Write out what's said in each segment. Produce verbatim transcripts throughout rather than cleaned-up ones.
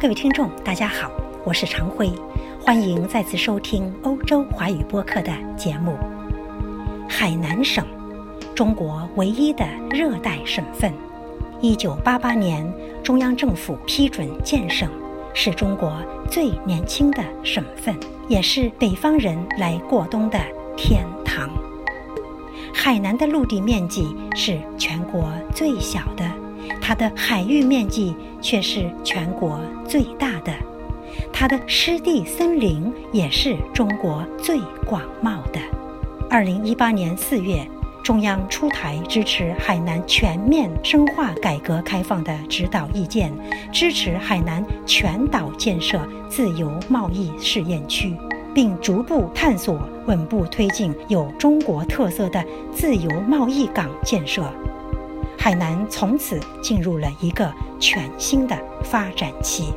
各位听众大家好，我是常辉，欢迎再次收听欧洲华语播客的节目。海南省，中国唯一的热带省份，一九八八年中央政府批准建省，是中国最年轻的省份，也是北方人来过冬的天堂。海南的陆地面积是全国最小的，它的海域面积却是全国最大的，它的湿地森林也是中国最广袤的。二零一八年四月，中央出台支持海南全面深化改革开放的指导意见，支持海南全岛建设自由贸易试验区，并逐步探索稳步推进有中国特色的自由贸易港建设。海南从此进入了一个全新的发展期。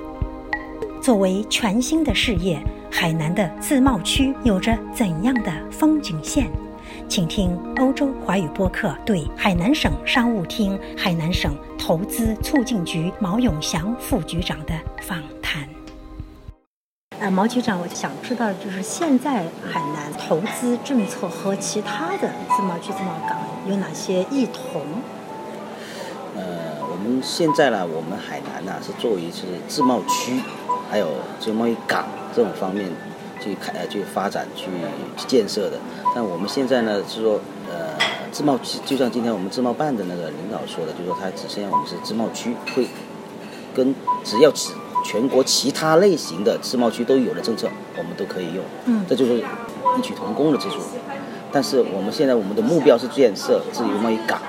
作为全新的事业，海南的自贸区有着怎样的风景线？请听欧洲华语播客对海南省商务厅、海南省投资促进局毛永祥副局长的访谈。呃，毛局长，我想知道，就是现在海南投资政策和其他的自贸区、自贸港有哪些异同？我们现在呢，我们海南呢是作为是自贸区，还有自由贸易港这种方面去开、去发展、去建设的。但我们现在呢是说，呃，自贸区就像今天我们自贸办的那个领导说的，就是说他只限我们是自贸区，会跟只要只全国其他类型的自贸区都有的政策，我们都可以用。嗯，这就是异曲同工的之处。但是我们现在我们的目标是建设自由贸易港。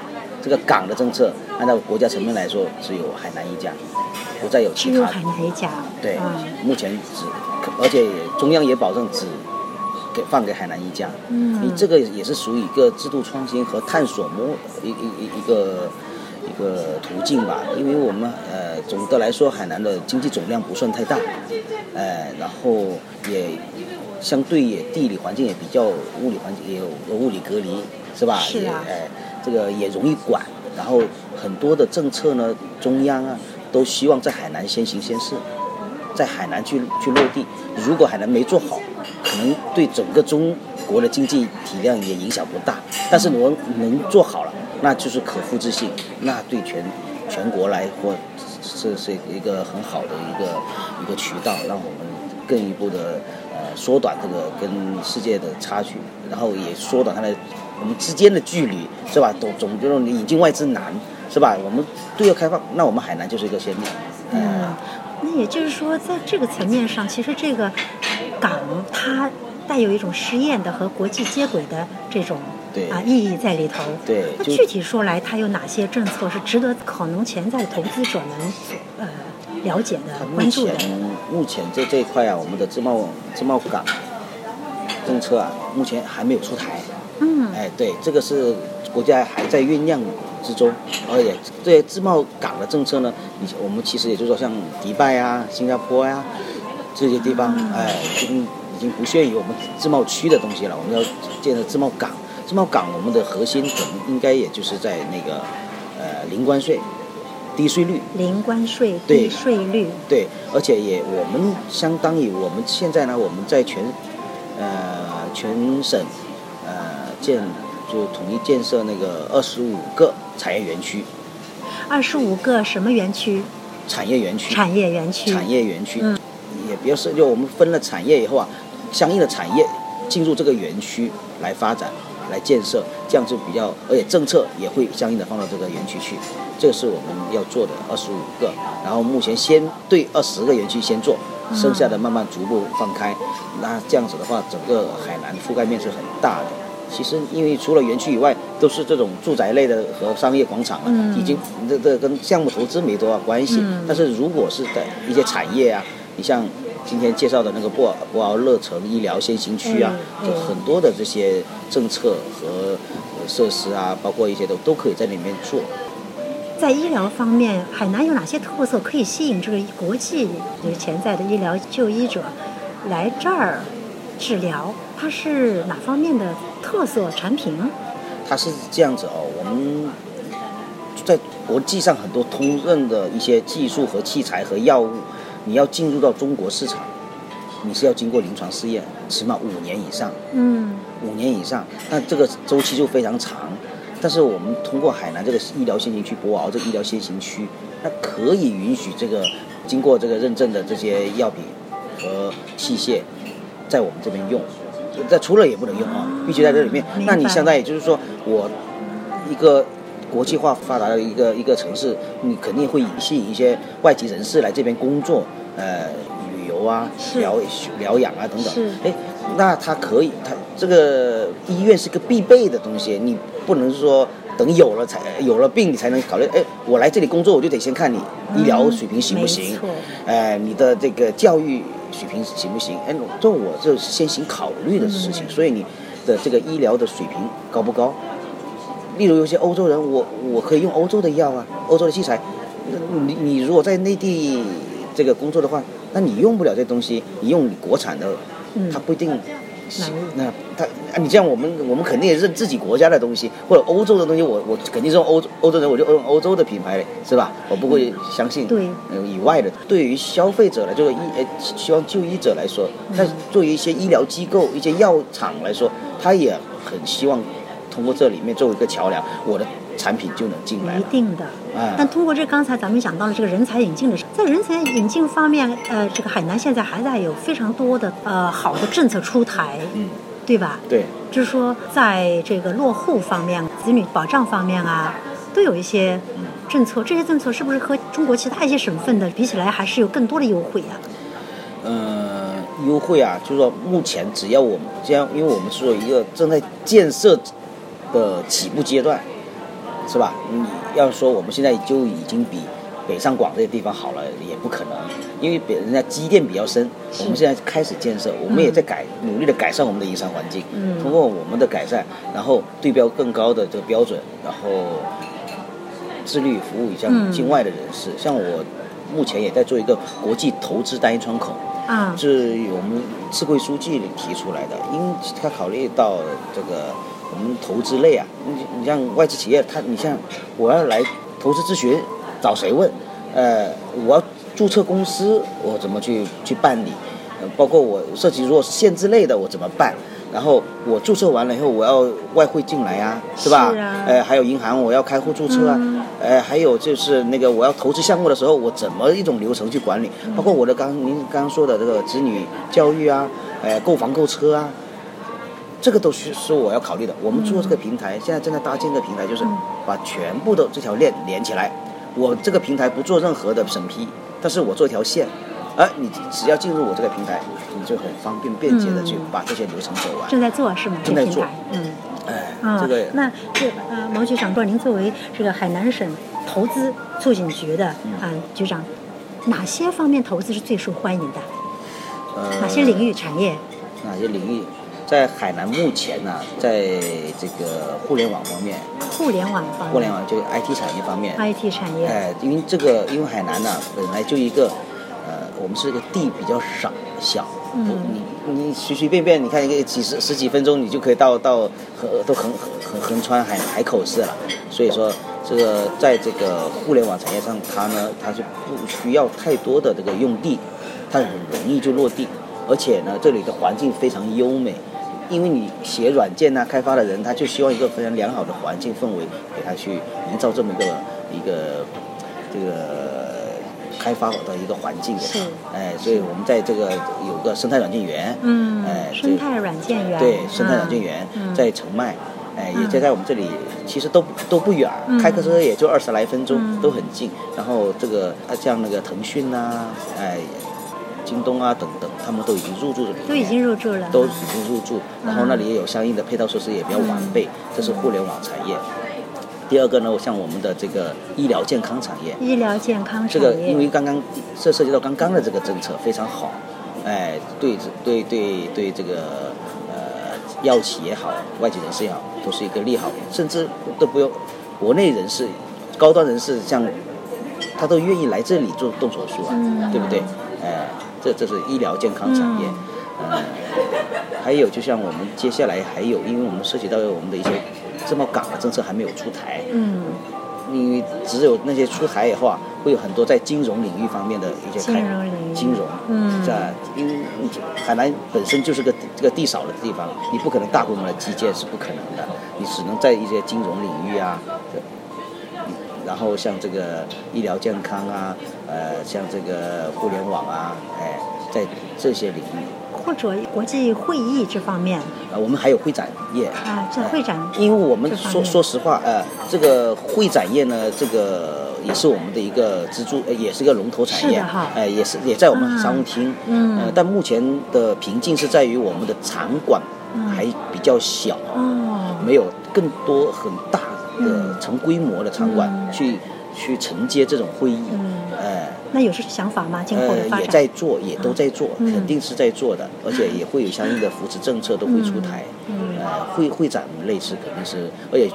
这个港的政策，按照国家层面来说，只有海南一家，不再有其他。只有海南一家。对，嗯、目前只，而且中央也保证只给放给海南一家。嗯。你这个也是属于一个制度创新和探索模一一一一个一个途径吧，因为我们呃总的来说，海南的经济总量不算太大，呃，然后也相对也地理环境也比较，物理环境也有物理隔离，是吧？是啊。哎、呃。这个也容易管，然后很多的政策呢，中央啊都希望在海南先行先试，在海南去去落地。如果海南没做好，可能对整个中国的经济体量也影响不大。但是能能做好了，那就是可复制性，那对全全国来说是是一个很好的一个一个渠道，让我们更一步的呃缩短这个跟世界的差距，然后也缩短它的。我们之间的距离，是吧？总总就是你引进外资难，是吧？我们对外开放，那我们海南就是一个先例。嗯，呃、那也就是说，在这个层面上，其实这个港它带有一种实验的和国际接轨的这种啊意义在里头。对。那具体说来，它有哪些政策是值得可能潜在投资者们呃了解的、关注的？目前在这一块啊，我们的自贸自贸港政策啊，目前还没有出台。嗯，哎，对，这个是国家还在酝酿之中，而且对自贸港的政策呢，你我们其实也就是说，像迪拜啊、新加坡呀、啊、这些地方，哎，已经已经不限于我们自贸区的东西了，我们要建设自贸港。自贸港我们的核心可能应该也就是在那个呃零关税、低税率、零关税、低税率，对，对，而且也我们相当于我们现在呢，我们在全呃全省。建就统一建设那个二十五个产业园区，二十五个什么园区？产业园区。产业园区。产业园区，嗯，也比较是就我们分了产业以后啊，相应的产业进入这个园区来发展、来建设，这样就比较，而且政策也会相应的放到这个园区去。这是我们要做的二十五个，然后目前先对二十个园区先做。剩下的慢慢逐步放开，嗯，那这样子的话，整个海南覆盖面是很大的。其实，因为除了园区以外，都是这种住宅类的和商业广场了，嗯，已经这这跟项目投资没多少关系。嗯，但是如果是在一些产业啊，你像今天介绍的那个博博鳌乐城医疗先行区啊，嗯，就很多的这些政策和设施啊，包括一些都都可以在里面做。在医疗方面，海南有哪些特色可以吸引这个国际就是潜在的医疗就医者来这儿治疗？它是哪方面的特色产品？它是这样子哦，我们在国际上很多通认的一些技术和器材和药物，你要进入到中国市场，你是要经过临床试验，起码五年以上。嗯，五年以上，那这个周期就非常长。但是我们通过海南这个医疗先行区、博鳌这个医疗先行区，它可以允许这个经过这个认证的这些药品和器械在我们这边用，在除了也不能用啊，必须在这里面。那你现在也就是说，我一个国际化发达的一个一个城市，你肯定会吸引一些外籍人士来这边工作，呃，旅游啊、疗疗养啊等等。哎，那他可以，他这个医院是个必备的东西，你不能说等有了才有了病你才能考虑。哎，我来这里工作，我就得先看你医疗水平行不行，哎、嗯呃，你的这个教育水平行不行？哎，这我这先行考虑的事情。嗯、所以你的这个医疗的水平高不高？例如有些欧洲人，我我可以用欧洲的药啊，欧洲的器材。你你如果在内地这个工作的话，那你用不了这东西，你用你国产的，它不一定。嗯、那他你这样，我们我们肯定也是自己国家的东西，或者欧洲的东西我，我我肯定是用欧欧洲人，我就用欧洲的品牌，是吧？我不会相信、嗯、对、呃、以外的。对于消费者来，就是医呃，希望就医者来说，但对于一些医疗机构、一些药厂来说，他也很希望。通过这里面作为一个桥梁，我的产品就能进来了。一定的。嗯、但通过这刚才咱们讲到了这个人才引进的事，在人才引进方面，呃，这个海南现在还在有非常多的呃好的政策出台，嗯，对吧？对。就是说，在这个落户方面、子女保障方面啊，都有一些政策。这些政策是不是和中国其他一些省份的比起来，还是有更多的优惠啊？呃，优惠啊，就是说目前只要我们这样，因为我们是有一个正在建设。的起步阶段，是吧？你要说我们现在就已经比北上广这些地方好了，也不可能，因为别人家积淀比较深。我们现在开始建设，我们也在改，嗯、努力的改善我们的营商环境。嗯、通过我们的改善，然后对标更高的这个标准，然后致力服务一下境外的人士。嗯、像我目前也在做一个国际投资单一窗口。啊，是我们市委书记提出来的，因为他考虑到这个。我们投资类啊，你你像外资企业，他你像我要来投资咨询，找谁问？呃，我要注册公司，我怎么去去办理？呃，包括我涉及如果限制类的，我怎么办？然后我注册完了以后，我要外汇进来啊，是吧？是啊。呃，还有银行我要开户注册啊，嗯、呃，还有就是那个我要投资项目的时候，我怎么一种流程去管理？包括我的刚您刚刚说的这个子女教育啊，呃，购房购车啊。这个都是是我要考虑的。我们做这个平台，嗯、现在正在搭建的平台，就是把全部的这条链连起来。我这个平台不做任何的审批，但是我做一条线，而你只要进入我这个平台，你就很方便便捷的去把这些流程走完。嗯、正在做是吗？正在做，嗯，哎，哦、这个那这呃，毛局长，您作为这个海南省投资促进局的啊、呃、局长，哪些方面投资是最受欢迎的？呃、哪些领域产业？哪些领域？在海南目前呢、啊，在这个互联网方面，互联网方面，互联网就是 I T 产业方面 ，I T 产业，哎、呃，因为这个，因为海南呢、啊、本来就一个，呃，我们是一个地比较少小，嗯，你你随随便便你看一个几十十几分钟你就可以到到横都横横横穿海海口市了，所以说这个在这个互联网产业上，它呢它是不需要太多的这个用地，它很容易就落地，而且呢这里的环境非常优美。因为你写软件啊开发的人，他就希望一个非常良好的环境氛围，给他去营造这么一个一个这个开发的一个环境给他。哎，所以我们在这个有个生态软件园，嗯，哎，生态软件园，对，生态软件园、嗯、在澄迈，哎，也就在我们这里，其实都都不远，嗯、开个车也就二十来分钟，嗯、都很近。然后这个像那个腾讯啊，哎。京东啊等等，他们都已经入驻了，都已经入驻了，都已经入驻。嗯、然后那里也有相应的配套设施，也比较完备。嗯、这是互联网产业。第二个呢，像我们的这个医疗健康产业，医疗健康产业这个，因为刚刚涉涉及到刚刚的这个政策非常好，哎，对对对对，这个呃药企也好，外籍人士也好，都是一个利好，甚至都不用国内人士、高端人士，像他都愿意来这里做动手术啊，嗯、对不对？哎。这这是医疗健康产业，嗯、呃，还有就像我们接下来还有，因为我们涉及到我们的一些自贸港的政策还没有出台，嗯，因为只有那些出台以后啊，会有很多在金融领域方面的一些开金融领域，金融，嗯，是吧？因为海南本身就是个这个地少的地方，你不可能大规模的基建是不可能的，你只能在一些金融领域啊，然后像这个医疗健康啊，呃，像这个互联网啊，哎，在这些领域。或者国际会议这方面，呃，我们还有会展业啊，这会展、呃，因为我们说说实话，呃，这个会展业呢，这个也是我们的一个支柱，呃，也是一个龙头产业，呃，也是也在我们商务厅，嗯、呃，但目前的瓶颈是在于我们的场馆还比较小，嗯、没有更多很大的成规模的场馆去、嗯、去承接这种会议，嗯、呃。那有是想法吗？今后的发展、呃、也在做，也都在做、嗯，肯定是在做的，而且也会有相应的扶持政策都会出台。嗯，呃，会会展类似肯定是，而且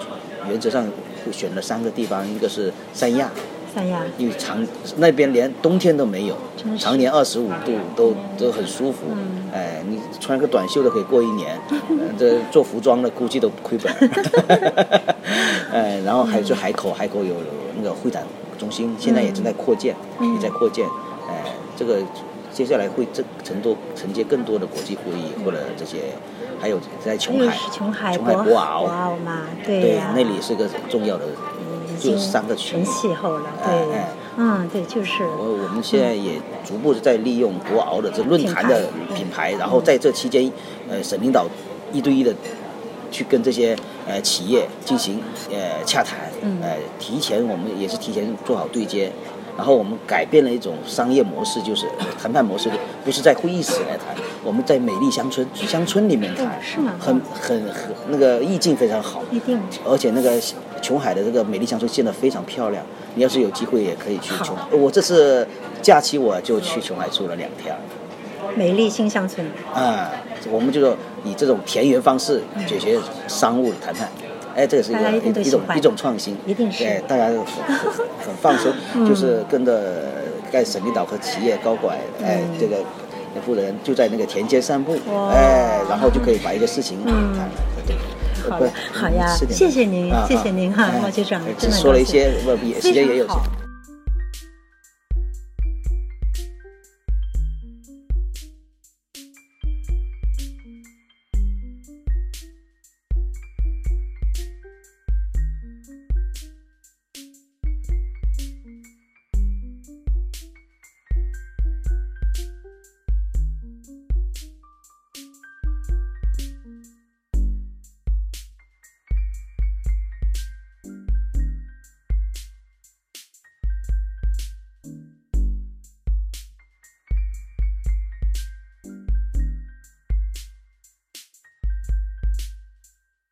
原则上选了三个地方，一个是三亚，三亚，因为长那边连冬天都没有，常年二十五度都都很舒服。嗯，哎、呃，你穿个短袖都可以过一年，呃、这做服装的估计都亏本。哎、呃，然后还有就海口，海口有那个会展中心，现在也正在扩建，嗯、也在扩建，哎、呃，这个接下来会这承多承接更多的国际会议、嗯、或者这些，还有在琼海，琼海博鳌嘛，对呀、啊，那里是个重要的，嗯、就是三个区，成气候了，对、呃呃，嗯，对，就是我我们现在也逐步在利用博鳌的这论坛的品牌，然后在这期间，呃，省领导一对一的。去跟这些呃企业进行呃洽谈，呃提前我们也是提前做好对接，然后我们改变了一种商业模式，就是谈判模式，不是在会议室来谈，我们在美丽乡村乡村里面谈，是吗？很很很那个意境非常好，一定。而且那个琼海的这个美丽乡村建得非常漂亮，你要是有机会也可以去琼海。我这次假期我就去琼海住了两天。美丽新乡村啊、嗯，我们就以这种田园方式解决商务谈判，哎，这个是一个 一, 一种一种创新，一定是，哎，大家 很, 很放松，嗯、就是跟着该省领导和企业高管，哎，嗯、这个负责人就在那个田间散步，哎，然后就可以把一个事情谈了。嗯对好呀，好呀，谢谢您，啊、谢谢您哈，毛局长，真的说了一些，不，时间也有。